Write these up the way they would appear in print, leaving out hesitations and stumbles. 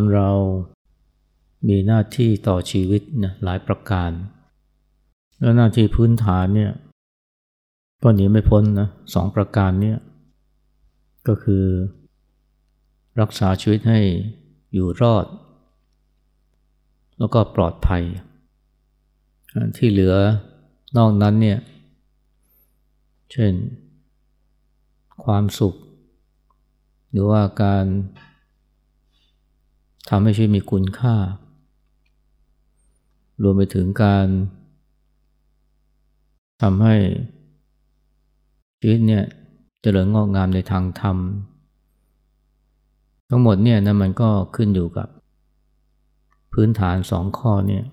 คนเรามีหน้าที่ต่อชีวิตนะหลายประการแล้วหน้าที่พื้นฐานเนี่ยก็หนีไม่พ้นนะสองประการเนี่ยก็คือรักษาชีวิตให้อยู่รอดแล้วก็ปลอดภัยที่เหลือนอกนั้นเนี่ยเช่นความสุขหรือว่าการทำให้ชีวิตมีคุณค่ารวมไปถึงการทำให้ชีวิตเนี่ยเจริญงอกงามในทางธรรมทั้งหมดเนี่ยนะมันก็ขึ้นอยู่กับพื้นฐานสองข้อเนี่ย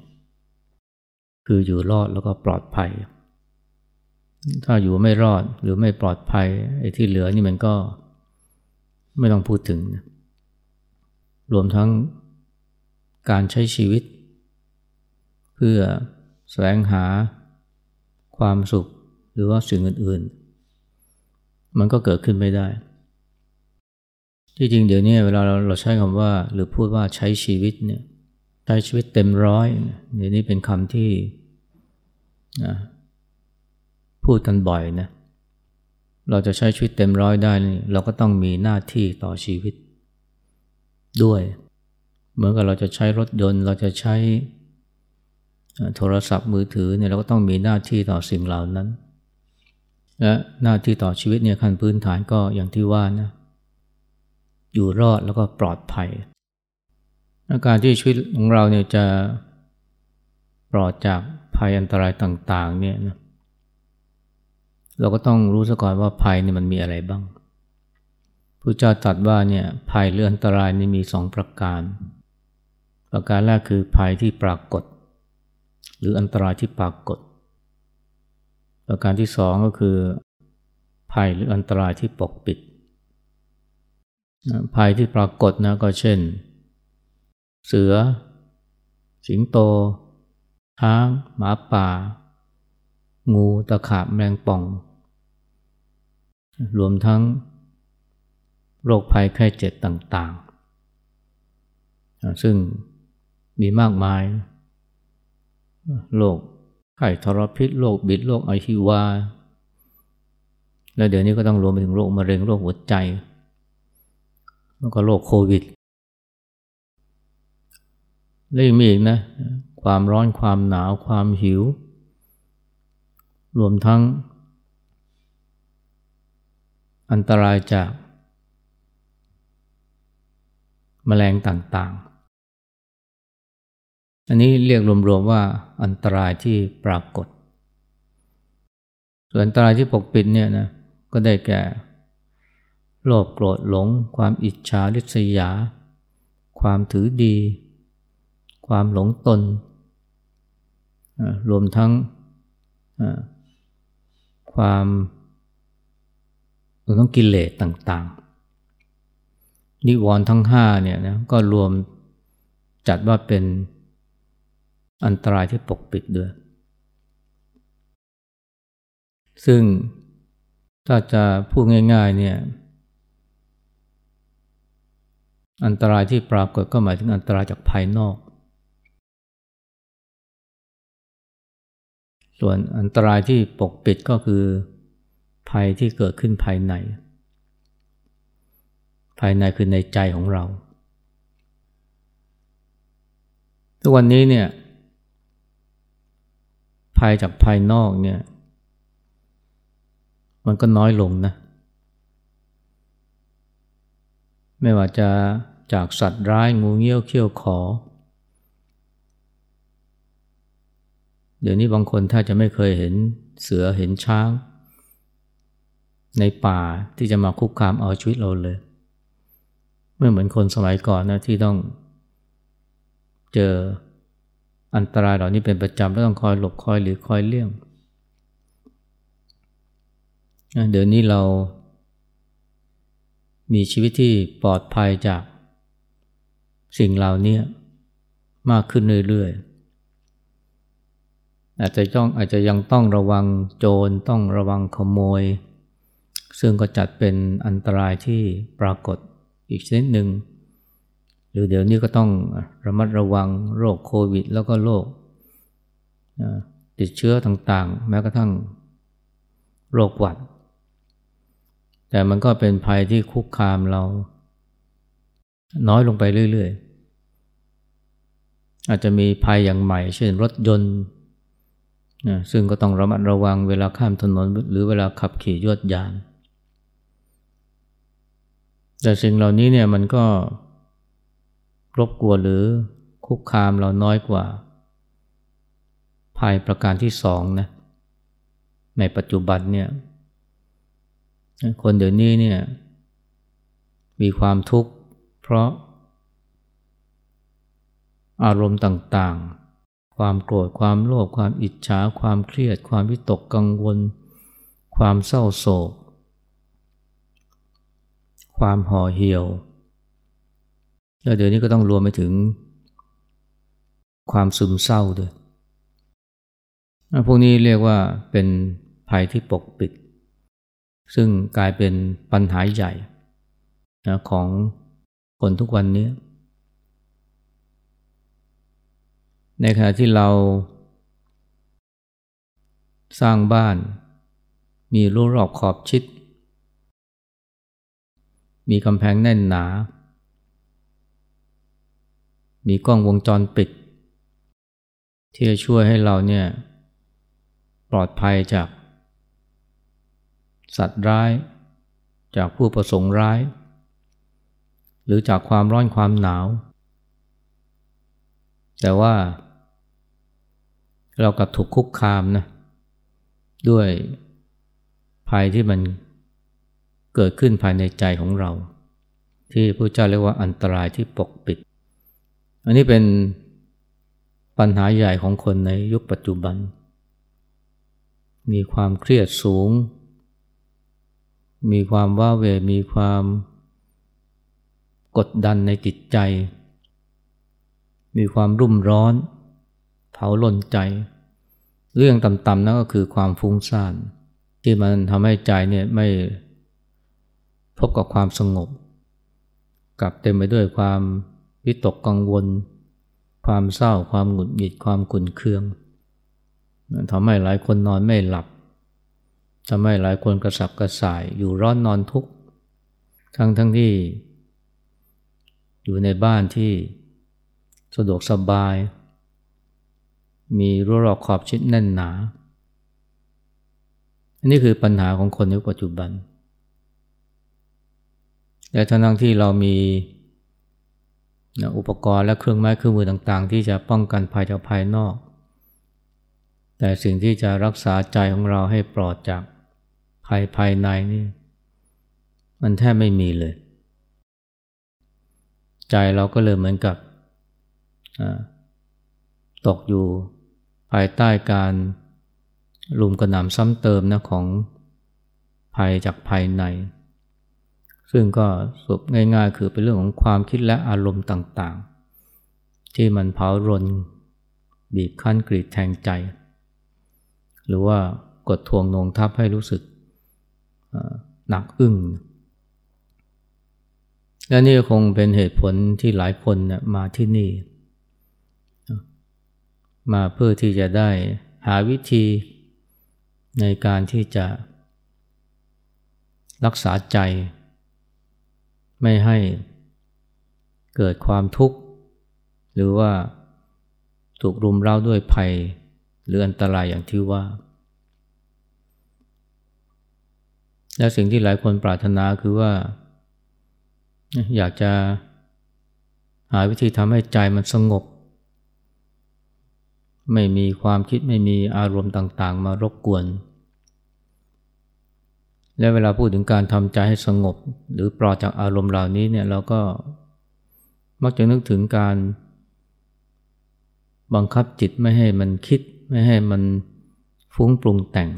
คืออยู่รอดแล้วก็ปลอดภัยถ้าอยู่ไม่รอดหรือไม่ปลอดภัยไอ้ที่เหลือนี่มันก็ไม่ต้องพูดถึงนะรวมทั้งการใช้ชีวิตเพื่อแสวงหาความสุขหรือว่าสิ่งอื่นๆมันก็เกิดขึ้นไม่ได้ที่จริงเดี๋ยวนี้เวลาเราใช้คำว่าหรือพูดว่าใช้ชีวิตเนี่ยใช้ชีวิตเต็มร้อยเดี๋ยวนี้เป็นคำที่นะพูดกันบ่อยนะเราจะใช้ชีวิตเต็มร้อยได้นี่เราก็ต้องมีหน้าที่ต่อชีวิตด้วยเหมือนกับเราจะใช้รถยนต์เราจะใช้โทรศัพท์มือถือเนี่ยเราก็ต้องมีหน้าที่ต่อสิ่งเหล่านั้นและหน้าที่ต่อชีวิตเนี่ยขั้นพื้นฐานก็อย่างที่ว่านะอยู่รอดแล้วก็ปลอดภัยการที่ชีวิตของเราเนี่ยจะปลอดจากภัยอันตรายต่างๆเนี่ยนะเราก็ต้องรู้ซะก่อนว่าภัยเนี่ยมันมีอะไรบ้างพระเจ้าตรัสว่าเนี่ยภัยหรืออันตรายนี่มีสองประการประการแรกคือภัยที่ปรากฏหรืออันตรายที่ปรากฏประการที่สองก็คือภัยหรืออันตรายที่ปกปิดภัยที่ปรากฏนะก็เช่นเสือสิงโตช้างหมาป่างูตะขาบแมลงป่องรวมทั้งโรคภัยไข้เจ็บต่างๆซึ่งมีมากมายโรคไข้ทรพิษโรคบิดโรคHIVและเดี๋ยวนี้ก็ต้องรวมไปถึงโรคมะเร็งโรคหัวใจแล้วก็โรคโควิดและยังมีอีกนะความร้อนความหนาวความหิวรวมทั้งอันตรายจากแมลงต่างๆอันนี้เรียกรวมๆว่าอันตรายที่ปรากฏส่วนอันตรายที่ปกปิดเนี่ยนะก็ได้แก่โลภโกรธหลงความอิจฉาริษยาความถือดีความหลงตนรวมทั้งรวมทั้งกิเลสต่างๆนิวรณ์ทั้งห้าเนี่ยนะก็รวมจัดว่าเป็นอันตรายที่ปกปิดด้วยซึ่งถ้าจะพูดง่ายๆเนี่ยอันตรายที่ปรากฏก็หมายถึงอันตรายจากภายนอกส่วนอันตรายที่ปกปิดก็คือภัยที่เกิดขึ้นภายในคือในใจของเราทุกวันนี้เนี่ยภัยจากภายนอกเนี่ยมันก็น้อยลงนะไม่ว่าจะจากสัตว์ร้ายงูเงี้ยวเขี้ยวขอเดี๋ยวนี้บางคนถ้าจะไม่เคยเห็นเสือเห็นช้างในป่าที่จะมาคุกคามเอาชีวิตเราเลยไม่เหมือนคนสมัยก่อนนะที่ต้องเจออันตรายเหล่านี้เป็นประจำแล้วต้องคอยหลบคอยหลีกคอยเลี่ยงเดี๋ยวนี้เรามีชีวิตที่ปลอดภัยจากสิ่งเหล่านี้มากขึ้นเรื่อยๆอาจจะยังต้องระวังโจรต้องระวังขโมยซึ่งก็จัดเป็นอันตรายที่ปรากฏอีกชนิดหนึ่ง หรือเดี๋ยวนี้ก็ต้องระมัดระวังโรคโควิดแล้วก็โรคติดเชื้อต่างๆแม้กระทั่งโรคหวัดแต่มันก็เป็นภัยที่คุกคามเราน้อยลงไปเรื่อยๆอาจจะมีภัยอย่างใหม่เช่นรถยนต์ซึ่งก็ต้องระมัดระวังเวลาข้ามถนนหรือเวลาขับขี่ยวดยานแต่สิ่งเหล่านี้เนี่ยมันก็รบกวนหรือคุกคามเราน้อยกว่าภัยประการที่สองนะในปัจจุบันเนี่ยคนเดี๋ยวนี้เนี่ยมีความทุกข์เพราะอารมณ์ต่างๆความโกรธความโลภความอิจฉาความเครียดความวิตกกังวลความเศร้าโศกความห่อเหี่ยวแล้วเดี๋ยวนี้ก็ต้องรวมไปถึงความซึมเศร้าด้วยพวกนี้เรียกว่าเป็นภัยที่ปกปิดซึ่งกลายเป็นปัญหาใหญ่ของคนทุกวันนี้ในขณะที่เราสร้างบ้านมีรั้วรอบขอบชิดมีกำแพงแน่นหนามีกล้องวงจรปิดที่จะช่วยให้เราเนี่ยปลอดภัยจากสัตว์ร้ายจากผู้ประสงค์ร้ายหรือจากความร้อนความหนาวแต่ว่าเรากลับถูกคุกคามนะด้วยภัยที่มันเกิดขึ้นภายในใจของเราที่พระเจ้าเรียกว่าอันตรายที่ปกปิดอันนี้เป็นปัญหาใหญ่ของคนในยุคปัจจุบันมีความเครียดสูงมีความว้าเหวมีความกดดันในจิตใจมีความรุ่มร้อนเผาล้นใจเรื่องต่ำๆนั่นก็คือความฟุ้งซ่านที่มันทำให้ใจเนี่ยไม่พบกับความสงบกลับเต็มไปด้วยความวิตกกังวลความเศร้าความหงุดหงิดความขุ่นเคืองทำให้หลายคนนอนไม่หลับทำให้หลายคนกระสับกระส่ายอยู่ร้อนนอนทุกข์ทั้งที่อยู่ในบ้านที่สะดวกสบายมีรั้วรอบขอบชิดแน่นหนาอันนี้คือปัญหาของคนในปัจจุบันและทั้งที่เรามีอุปกรณ์และเครื่องไม้เครื่องมือต่างๆที่จะป้องกันภัยจากภายนอกแต่สิ่งที่จะรักษาใจของเราให้ปลอดจากภัยภายในนี่มันแทบไม่มีเลยใจเราก็เลยเหมือนกับตกอยู่ภายใต้การลุมกระหน่ำซ้ำเติมนะของภัยจากภายในซึ่งก็สรุปง่ายๆคือเป็นเรื่องของความคิดและอารมณ์ต่างๆที่มันเผารนบีบคั้นกรีดแทงใจหรือว่ากดทวงนองทับให้รู้สึกหนักอึ้งและนี่คงเป็นเหตุผลที่หลายคนเนี่ยมาที่นี่มาเพื่อที่จะได้หาวิธีในการที่จะรักษาใจไม่ให้เกิดความทุกข์หรือว่าถูกรุมเร้าด้วยภัยหรืออันตรายอย่างที่ว่าและสิ่งที่หลายคนปรารถนาคือว่าอยากจะหาวิธีทำให้ใจมันสงบไม่มีความคิดไม่มีอารมณ์ต่างๆมารบกวนและเวลาพูดถึงการทำใจให้สงบหรือปลอดจากอารมณ์เหล่านี้เนี่ยเราก็มักจะนึกถึงการบังคับจิตไม่ให้มันคิดไม่ให้มันฟุ้งปรุงแต่ง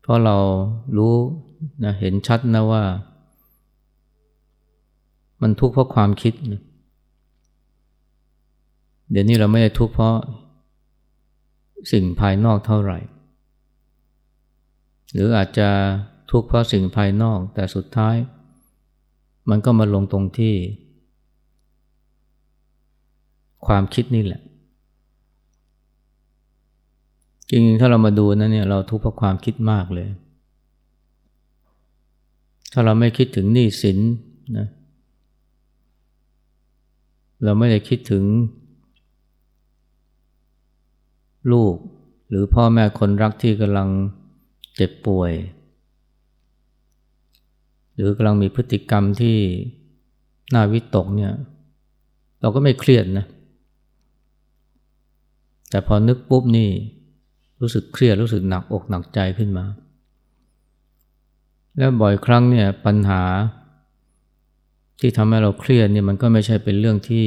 เพราะเรารู้นะเห็นชัดนะว่ามันทุกข์เพราะความคิดเดี๋ยวนี้เราไม่ได้ทุกข์เพราะสิ่งภายนอกเท่าไหร่หรืออาจจะทุกข์เพราะสิ่งภายนอกแต่สุดท้าย มันก็มาลงตรงที่ความคิดนี่แหละจริงๆถ้าเรามาดูนะเนี่ยเราทุกข์เพราะความคิดมากเลยถ้าเราไม่คิดถึงหนี้สินนะเราไม่ได้คิดถึงลูกหรือพ่อแม่คนรักที่กำลังเจ็บป่วยหรือกำลังมีพฤติกรรมที่น่าวิตกเนี่ยเราก็ไม่เครียดนะแต่พอนึกปุ๊บนี่รู้สึกเครียดรู้สึกหนักอกหนักใจขึ้นมาแล้วบ่อยครั้งเนี่ยปัญหาที่ทำให้เราเครียดเนี่ยมันก็ไม่ใช่เป็นเรื่องที่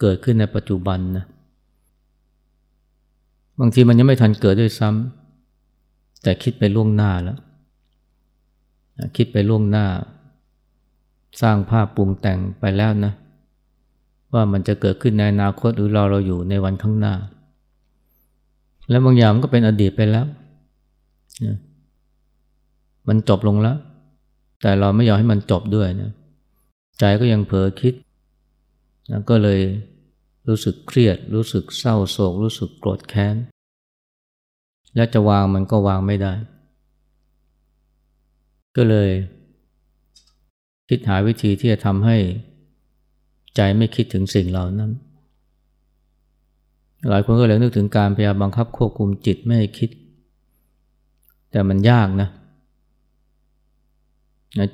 เกิดขึ้นในปัจจุบันนะบางทีมันยังไม่ทันเกิดด้วยซ้ำแต่คิดไปล่วงหน้าแล้วคิดไปล่วงหน้าสร้างภาพปรุงแต่งไปแล้วนะว่ามันจะเกิดขึ้นในอนาคตหรือเราอยู่ในวันข้างหน้าแล้วบางอย่างก็เป็นอดีตไปแล้วมันจบลงแล้วแต่เราไม่ยอมให้มันจบด้วยนะใจก็ยังเผลอคิดนะก็เลยรู้สึกเครียดรู้สึกเศร้าโศกรู้สึกโกรธแค้นและจะวางมันก็วางไม่ได้ก็เลยคิดหาวิธีที่จะทำให้ใจไม่คิดถึงสิ่งเหล่านั้นหลายคนก็เลยนึกถึงการพยายามบังคับควบคุมจิตไม่ให้คิดแต่มันยากนะ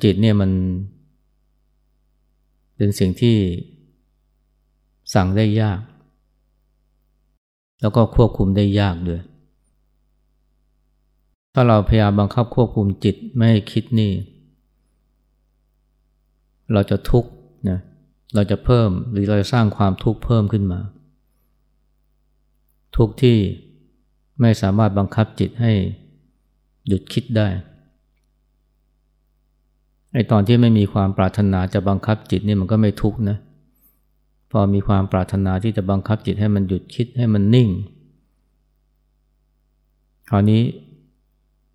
จิตเนี่ยมันเป็นสิ่งที่สั่งได้ยากแล้วก็ควบคุมได้ยากด้วยถ้าเราพยายามบังคับควบคุมจิตไม่ให้คิดนี่เราจะทุกข์นะเราจะเพิ่มหรือเราจะสร้างความทุกข์เพิ่มขึ้นมาทุกข์ที่ไม่สามารถบังคับจิตให้หยุดคิดได้ไอ้ตอนที่ไม่มีความปรารถนาจะบังคับจิตนี่มันก็ไม่ทุกข์นะพอมีความปรารถนาที่จะบังคับจิตให้มันหยุดคิดให้มันนิ่งคราวนี้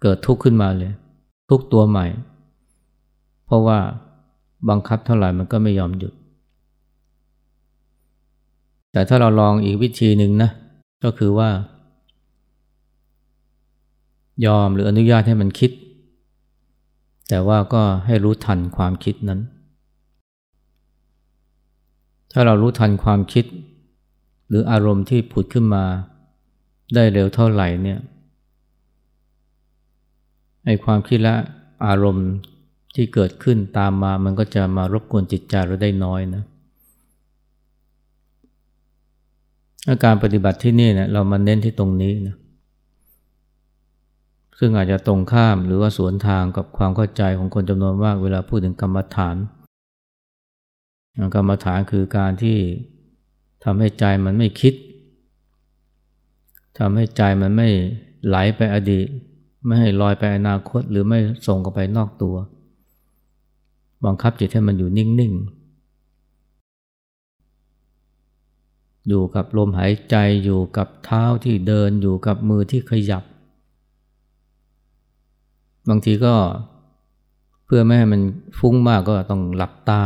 เกิดทุกข์ขึ้นมาเลยทุกข์ตัวใหม่เพราะว่าบังคับเท่าไหร่มันก็ไม่ยอมหยุดแต่ถ้าเราลองอีกวิธีหนึ่งนะก็คือว่ายอมหรืออนุญาตให้มันคิดแต่ว่าก็ให้รู้ทันความคิดนั้นถ้าเรารู้ทันความคิดหรืออารมณ์ที่ผุดขึ้นมาได้เร็วเท่าไหร่เนี่ยไอ้ความคิดและอารมณ์ที่เกิดขึ้นตามมามันก็จะมารบกวนจิตใจเราได้น้อยนะการปฏิบัติที่นี่เนี่ยเรามาเน้นที่ตรงนี้นะซึ่งอาจจะตรงข้ามหรือว่าสวนทางกับความเข้าใจของคนจำนวนมากเวลาพูดถึงกรรมฐานกรรมฐานคือการที่ทำให้ใจมันไม่คิดทำให้ใจมันไม่ไหลไปอดีตไม่ให้ลอยไปอนาคตหรือไม่ส่งออกไปนอกตัวบังคับจิตให้มันอยู่นิ่งๆอยู่กับลมหายใจอยู่กับเท้าที่เดินอยู่กับมือที่ขยับบางทีก็เพื่อไม่ให้มันฟุ้งมากก็ต้องหลับตา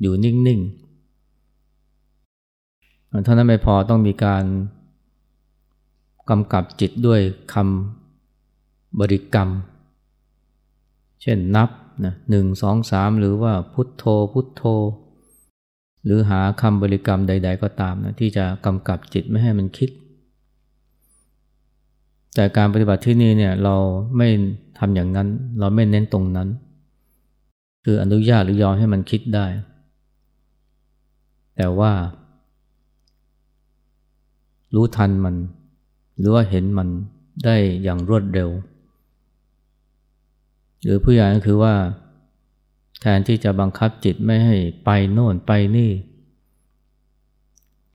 อยู่นิ่งๆถ้านั้นไม่พอต้องมีการกำกับจิตด้วยคำบริกรรมเช่นนับนะ1 2 3หรือว่าพุทโธพุทโธหรือหาคำบริกรรมใดๆก็ตามนะที่จะกำกับจิตไม่ให้มันคิดแต่การปฏิบัติที่นี่เนี่ยเราไม่ทำอย่างนั้นเราไม่เน้นตรงนั้นคืออนุญาตหรือยอมให้มันคิดได้แต่ว่ารู้ทันมันหรือว่าเห็นมันได้อย่างรวดเร็วหรือผู้ใหญ่ก็คือว่าแทนที่จะบังคับจิตไม่ให้ไปโน่นไปนี่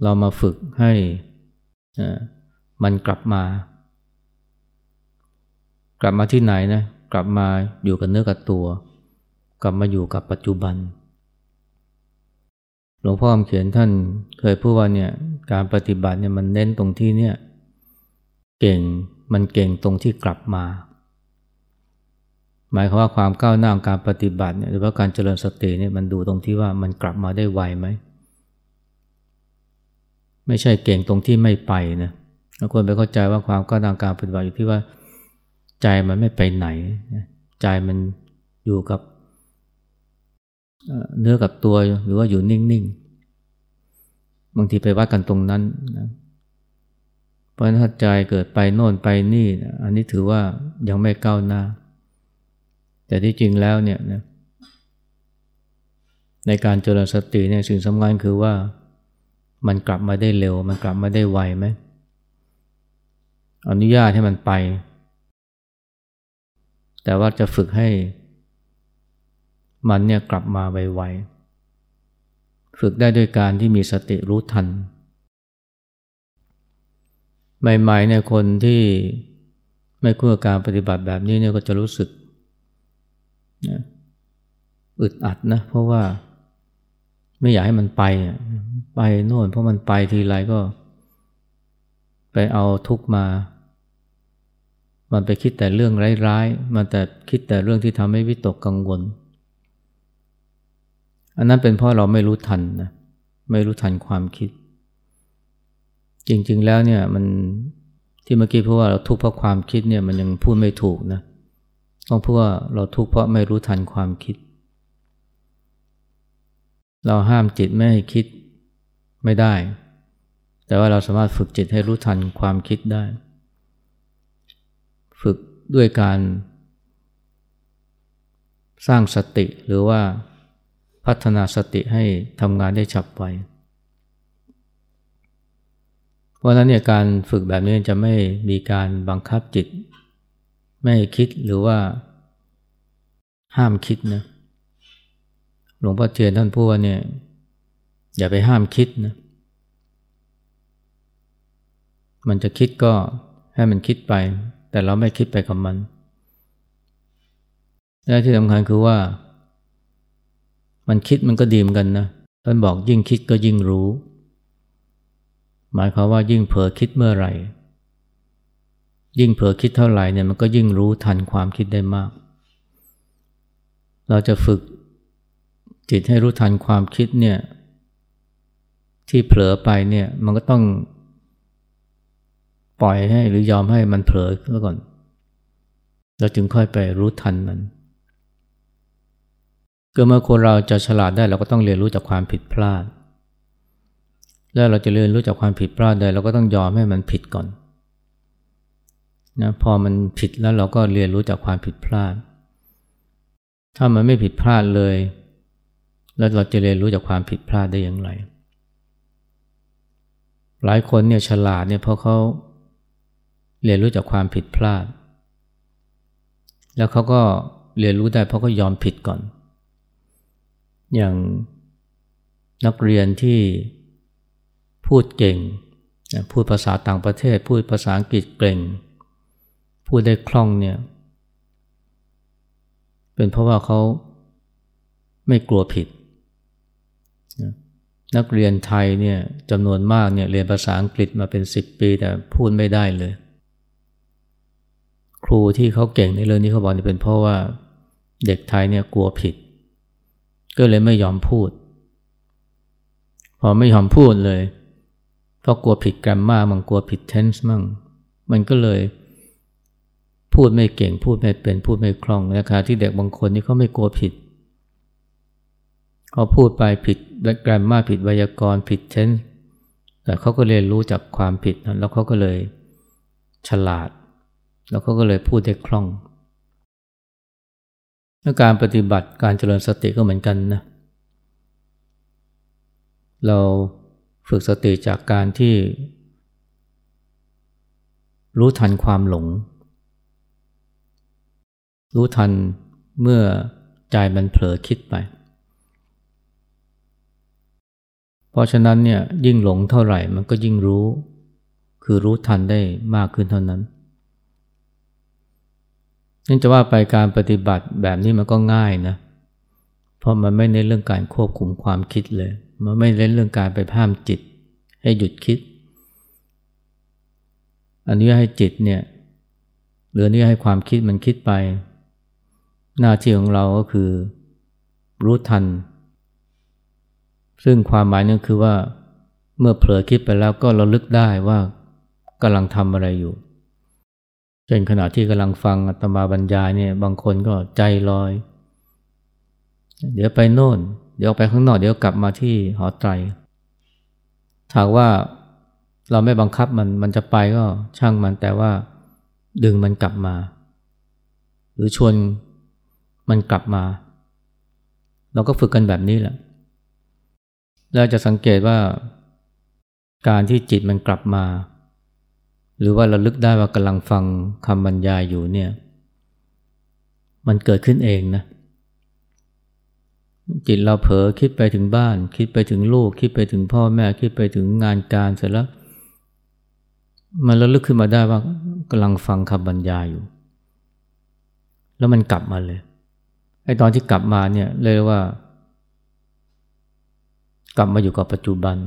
เรามาฝึกให้มันกลับมาที่ไหนนะกลับมาอยู่กับเนื้อกับตัวกลับมาอยู่กับปัจจุบันหลวงพ่อคำเขียนท่านเคยพูดว่าเนี่ยการปฏิบัติเนี่ยมันเน้นตรงที่เนี่ยเก่งมันเก่งตรงที่กลับมา หมายความว่าความก้าวหน้าของการปฏิบัติเนี่ยหรือว่าการเจริญสติเนี่ยมันดูตรงที่ว่ามันกลับมาได้ไวไหมไม่ใช่เก่งตรงที่ไม่ไปนะบางคนไปเข้าใจว่าความก้าวหน้าการปฏิบัติอยู่ที่ว่าใจมันไม่ไปไหนใจมันอยู่กับเนื้อกับตัวหรือว่าอยู่นิ่งๆบางทีไปวัดกันตรงนั้นนะเพราะฉะนั้นถ้าใจเกิดไปโน่นไปนี่อันนี้ถือว่ายังไม่ก้าวหน้าแต่ที่จริงแล้วเนี่ยนะในการเจริญสติเนี่ยสิ่งสำคัญคือว่ามันกลับมาได้เร็วมันกลับมาได้ไวไหมอนุญาตให้มันไปแต่ว่าจะฝึกให้มันเนี่ยกลับมาไวๆฝึกได้ด้วยการที่มีสติรู้ทันใหม่ๆเนี่ยคนที่ไม่คุ้นกับการปฏิบัติแบบนี้เนี่ยก็จะรู้สึกอึดอัดนะเพราะว่าไม่อยากให้มันไปโน่นเพราะมันไปทีไรก็ไปเอาทุกข์มามันไปคิดแต่เรื่องร้ายๆมันแต่คิดแต่เรื่องที่ทำให้วิตกกังวลอันนั้นเป็นเพราะเราไม่รู้ทันนะไม่รู้ทันความคิดจริงๆแล้วเนี่ยมันที่เมื่อกี้พูดว่าเราทุกข์เพราะความคิดเนี่ยมันยังพูดไม่ถูกนะต้องพูดว่าเราทุกข์เพราะไม่รู้ทันความคิดเราห้ามจิตไม่ให้คิดไม่ได้แต่ว่าเราสามารถฝึกจิตให้รู้ทันความคิดได้ฝึกด้วยการสร้างสติหรือว่าพัฒนาสติให้ทำงานได้ฉับไวเพราะฉะนั้นเนี่ยการฝึกแบบนี้จะไม่มีการบังคับจิตไม่คิดหรือว่าห้ามคิดนะหลวงพ่อเทียนท่านพูดว่าเนี่ยอย่าไปห้ามคิดนะมันจะคิดก็ให้มันคิดไปแต่เราไม่คิดไปกับมันและที่สำคัญคือว่ามันคิดมันก็ดีเหมือนกันนะท่านบอกยิ่งคิดก็ยิ่งรู้หมายความว่ายิ่งเผลอคิดเมื่อไหร่ยิ่งเผลอคิดเท่าไหร่เนี่ยมันก็ยิ่งรู้ทันความคิดได้มากเราจะฝึกจิตให้รู้ทันความคิดเนี่ยที่เผลอไปเนี่ยมันก็ต้องปล่อยให้หรือยอมให้มันเผลอแล้วก่อนเราจึงค่อยไปรู้ทันมันก็เมื่อคนเราจะฉลาดได้เราก็ต้องเรียนรู้จากความผิดพลาดแล้วเราจะเรียนรู้จากความผิดพลาดได้เราก็ต้องยอมให้มันผิดก่อนนะพอมันผิดแล้วเราก็เรียนรู้จากความผิดพลาดถ้ามันไม่ผิดพลาดเลยแล้วเราจะเรียนรู้จากความผิดพลาดได้อย่างไรหลายคนเนี่ยฉลาดเนี่ยเพราะเขาเรียนรู้จากความผิดพลาดแล้วเขาก็เรียนรู้ได้เพราะเขายอมผิดก่อนอย่างนักเรียนที่พูดเก่งพูดภาษาต่างประเทศพูดภาษาอังกฤษเก่งพูดได้คล่องเนี่ยเป็นเพราะว่าเขาไม่กลัวผิดนักเรียนไทยเนี่ยจำนวนมากเนี่ยเรียนภาษาอังกฤษมาเป็น10ปีแต่พูดไม่ได้เลยครูที่เขาเก่งในเรื่องนี้เขาบอกนี่เป็นเพราะว่าเด็กไทยเนี่ยกลัวผิดก็เลยไม่ยอมพูดพอไม่ยอมพูดเลยเพราะกลัวผิดแกรมม่ามั่งกลัวผิดเทนส์มั่งมันก็เลยพูดไม่เก่งพูดไม่เป็นพูดไม่คล่องนะคะที่เด็กบางคนนี่เขาไม่กลัวผิดเขาพูดไปผิดแกรมม่าผิดไวยากรณ์ผิดเทนส์แต่เขาก็เรียนรู้จากความผิดนั้นแล้วเขาก็เลยฉลาดแล้วเขาก็เลยพูดได้คล่องการปฏิบัติการเจริญสติก็เหมือนกันนะเราฝึกสติจากการที่รู้ทันความหลงรู้ทันเมื่อใจมันเผลอคิดไปเพราะฉะนั้นเนี่ยยิ่งหลงเท่าไหร่มันก็ยิ่งรู้คือรู้ทันได้มากขึ้นเท่านั้นนั่นจะว่าไปการปฏิบัติแบบนี้มันก็ง่ายนะเพราะมันไม่เน้นเรื่องการควบคุมความคิดเลยมันไม่เน้นเรื่องการไปห้ามจิตให้หยุดคิดอนุญาตให้จิตเนี่ยหรืออนุญาตให้ความคิดมันคิดไป หน้าที่ของเราก็คือรู้ทันซึ่งความหมายนั่นคือว่าเมื่อเผลอคิดไปแล้วก็ระลึกได้ว่ากำลังทำอะไรอยู่เช่นขณะที่กำลังฟังอาตมาบรรยายเนี่ยบางคนก็ใจลอยเดี๋ยวไปโน่นเดี๋ยวไปข้างนอกเดี๋ยวกลับมาที่หอไตรหากว่าเราไม่บังคับมันจะไปก็ช่างมันแต่ว่าดึงมันกลับมาหรือชวนมันกลับมาเราก็ฝึกกันแบบนี้แหละแล้วจะสังเกตว่าการที่จิตมันกลับมาหรือว่าระลึกได้ว่ากำลังฟังคำบรรยายอยู่เนี่ยมันเกิดขึ้นเองนะจิตเราเผลอคิดไปถึงบ้านคิดไปถึงลูกคิดไปถึงพ่อแม่คิดไปถึงงานการเสร็จแล้วมันระลึกขึ้นมาได้ว่ากำลังฟังคำบรรยายอยู่แล้วมันกลับมาเลยไอ้ตอนที่กลับมาเนี่ยเรียกว่ากลับมาอยู่กับปัจจุบัน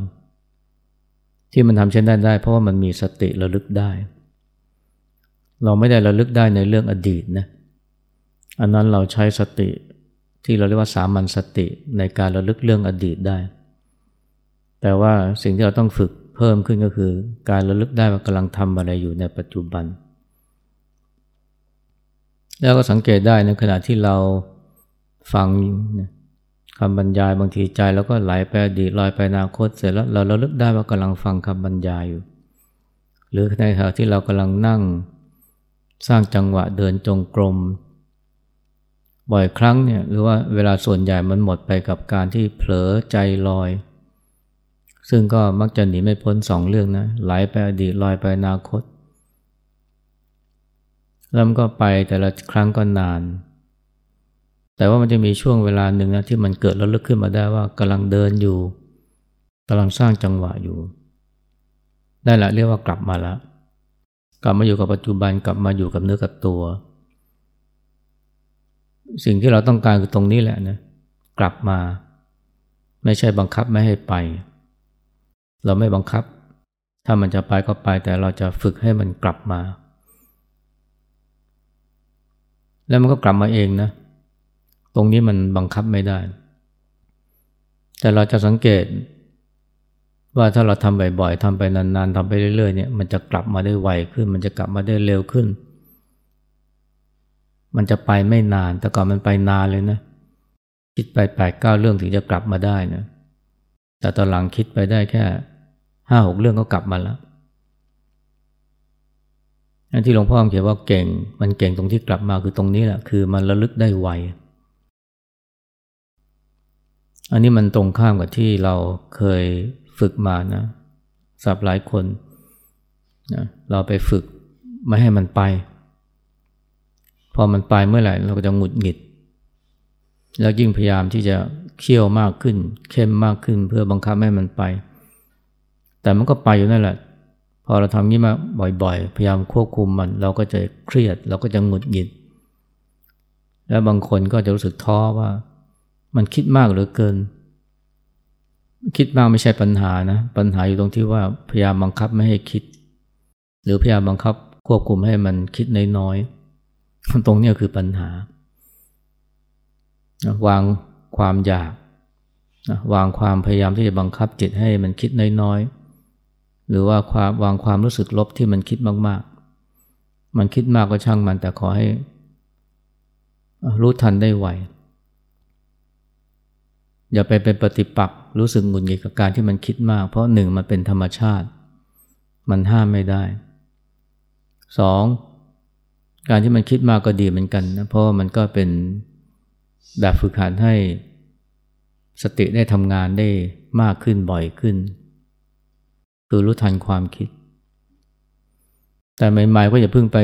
ที่มันทำเช่นนั้นได้เพราะว่ามันมีสติระลึกได้เราไม่ได้ระลึกได้ในเรื่องอดีตนะอันนั้นเราใช้สติที่เราเรียกว่าสามัญสติในการระลึกเรื่องอดีตได้แต่ว่าสิ่งที่เราต้องฝึกเพิ่มขึ้นก็คือการระลึกได้ว่ากำลังทำอะไรอยู่ในปัจจุบันแล้วก็สังเกตได้ในขณะที่เราฟังคำบรรยายบางทีใจเราก็ไหลไปอดีตลอยไปอนาคตเสร็จแล้วเราระลึกได้ว่ากำลังฟังคำบรรยายอยู่หรือในขณะที่เรากำลังนั่งสร้างจังหวะเดินจงกรมบ่อยครั้งเนี่ยหรือว่าเวลาส่วนใหญ่มันหมดไปกับการที่เผลอใจลอยซึ่งก็มักจะหนีไม่พ้นสองเรื่องนะไหลไปอดีตลอยไปอนาคตแล้วมันก็ไปแต่ละครั้งก็นานแต่ว่ามันจะมีช่วงเวลาหนึ่งนะที่มันเกิดระลึกขึ้นมาได้ว่ากำลังเดินอยู่กำลังสร้างจังหวะอยู่ได้ละเรียกว่ากลับมาละกลับมาอยู่กับปัจจุบันกลับมาอยู่กับเนื้อกับตัวสิ่งที่เราต้องการคือตรงนี้แหละนะกลับมาไม่ใช่บังคับไม่ให้ไปเราไม่บังคับถ้ามันจะไปก็ไปแต่เราจะฝึกให้มันกลับมาแล้วมันก็กลับมาเองนะตรงนี้มันบังคับไม่ได้แต่เราจะสังเกตว่าถ้าเราทำบ่อยๆทำไปนานๆทำไปเรื่อยๆเนี่ยมันจะกลับมาได้ไวขึ้นมันจะกลับมาได้เร็วขึ้นมันจะไปไม่นานแต่ก่อนมันไปนานเลยนะคิดไป 8-9 เรื่องถึงจะกลับมาได้นะแต่ตอนหลังคิดไปได้แค่ 5-6 เรื่องก็กลับมาแล้วอันที่หลวงพ่อเขียนว่าเก่งมันเก่งตรงที่กลับมาคือตรงนี้แหละคือมันระลึกได้ไวอันนี้มันตรงข้ามกับที่เราเคยฝึกมานะสำหรับหลายคนนะเราไปฝึกไม่ให้มันไปพอมันไปเมื่อไหร่เราก็จะหงุดหงิดแล้วยิ่งพยายามที่จะเคี่ยวมากขึ้นเข้มมากขึ้นเพื่อบังคับให้มันไปแต่มันก็ไปอยู่นั่นแหละพอเราทำนี้มาบ่อยๆพยายามควบคุมมันเราก็จะเครียดเราก็จะหงุดหงิดแล้วบางคนก็จะรู้สึกท้อว่ามันคิดมากเหลือเกินคิดมากไม่ใช่ปัญหานะปัญหาอยู่ตรงที่ว่าพยายามบังคับไม่ให้คิดหรือพยายามบังคับควบคุมให้มันคิดน้อยๆตรงนี้คือปัญหาวางความอยากวางความพยายามที่จะบังคับจิตให้มันคิดน้อยๆหรือว่าวางความรู้สึกลบที่มันคิดมากๆมันคิดมากก็ช่างมันแต่ขอให้รู้ทันได้ไวอย่าไปเป็นปฏิปักษ์รู้สึกหงุดหงิดกับการที่มันคิดมากเพราะหนึ่งมันเป็นธรรมชาติมันห้ามไม่ได้สองการที่มันคิดมากก็ดีเหมือนกันนะเพราะมันก็เป็นแบบฝึกหัดให้สติได้ทำงานได้มากขึ้นบ่อยขึ้นคือรู้ทันความคิดแต่ใหม่ๆก็อย่าเพิ่งไป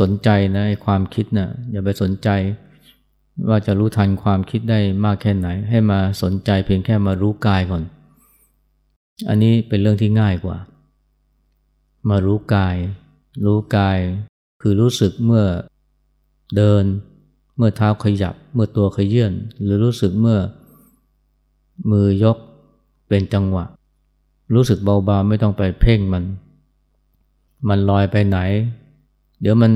สนใจนะไอ้ความคิดนะอย่าไปสนใจว่าจะรู้ทันความคิดได้มากแค่ไหนให้มาสนใจเพียงแค่มารู้กายก่อนอันนี้เป็นเรื่องที่ง่ายกว่ามารู้กายคือรู้สึกเมื่อเดินเมื่อเท้าขยับเมื่อตัวขยื่นหรือรู้สึกเมื่อมือยกเป็นจังหวะรู้สึกเบาๆไม่ต้องไปเพ่งมันลอยไปไหนเดี๋ยวมัน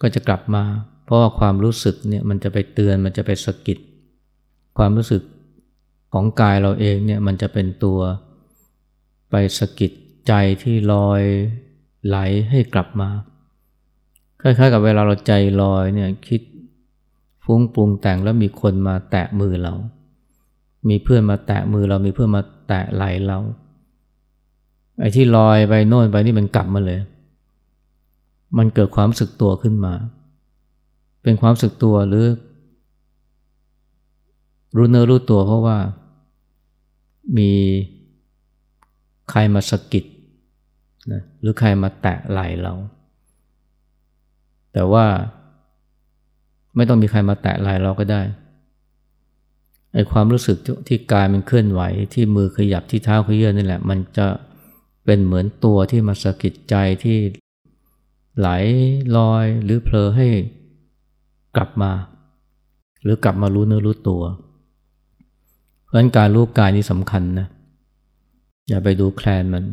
ก็จะกลับมา เพราะว่าความรู้สึกเนี่ยมันจะไปเตือนมันจะไปสะกิดความรู้สึกของกายเราเองเนี่ยมันจะเป็นตัวไปสะกิดใจที่ลอยไหลให้กลับมาคล้ายๆกับเวลาเราใจลอยเนี่ยคิดฟุ้งปรุงแต่งแล้วมีคนมาแตะมือเรามีเพื่อนมาแตะมือเรามีเพื่อนมาแตะไหล่เราไอ้ที่ลอยไปโน่นไปนี่มันกลับมาเลยมันเกิดความรู้สึกตัวขึ้นมาเป็นความรู้สึกตัวหรือรู้เนื้อรู้ตัวเพราะว่ามีใครมาสะกิดนะหรือใครมาแตะไหล่เราแต่ว่าไม่ต้องมีใครมาแตะไหล่เราก็ได้ไอ้ความรู้สึกที่กายมันเคลื่อนไหวที่มือขยับที่เท้าขยื่นนี่แหละมันจะเป็นเหมือนตัวที่มาสะกิดใจที่ไหลลอยหรือเผลอให้กลับมาหรือกลับมารู้เนื้อรู้ตัวเพราะฉะนั้นการรู้กายนี่สำคัญนะอย่าไปดูแคลนมัน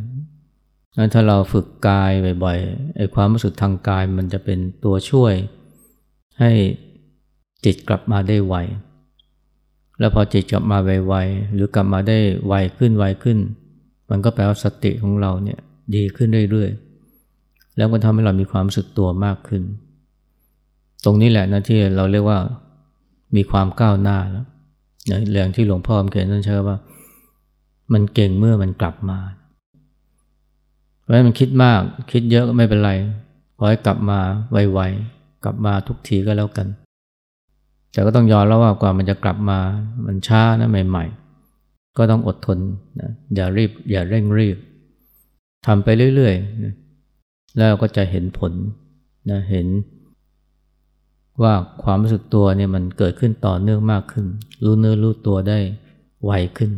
งั้นถ้าเราฝึกกายบ่อยๆไอ้ความรู้สึกทางกายมันจะเป็นตัวช่วยให้จิตกลับมาได้ไวแล้วพอจิตกลับมาไวๆหรือกลับมาได้ไวขึ้นไวขึ้นมันก็แปลว่าสติของเราเนี่ยดีขึ้นเรื่อยๆแล้วก็ทำให้เรามีความรู้สึกตัวมากขึ้นตรงนี้แหละนะที่เราเรียกว่ามีความก้าวหน้าแล้วอย่างที่หลวงพ่อเขียนนั่นใช่ว่ามันเก่งเมื่อมันกลับมาเพราะฉะนั้นมันคิดมากคิดเยอะก็ไม่เป็นไรขอให้กลับมาไวๆกลับมาทุกทีก็แล้วกันแต่ก็ต้องยอมแล้วว่ากว่ามันจะกลับมามันช้านะใหม่ๆก็ต้องอดทนนะอย่ารีบอย่าเร่งรีบทำไปเรื่อยๆนะแล้วก็จะเห็นผลนะเห็นว่าความรู้สึกตัวเนี่ยมันเกิดขึ้นต่อเนื่องมากขึ้นรู้เนื้อรู้ตัวได้ไวขึ้น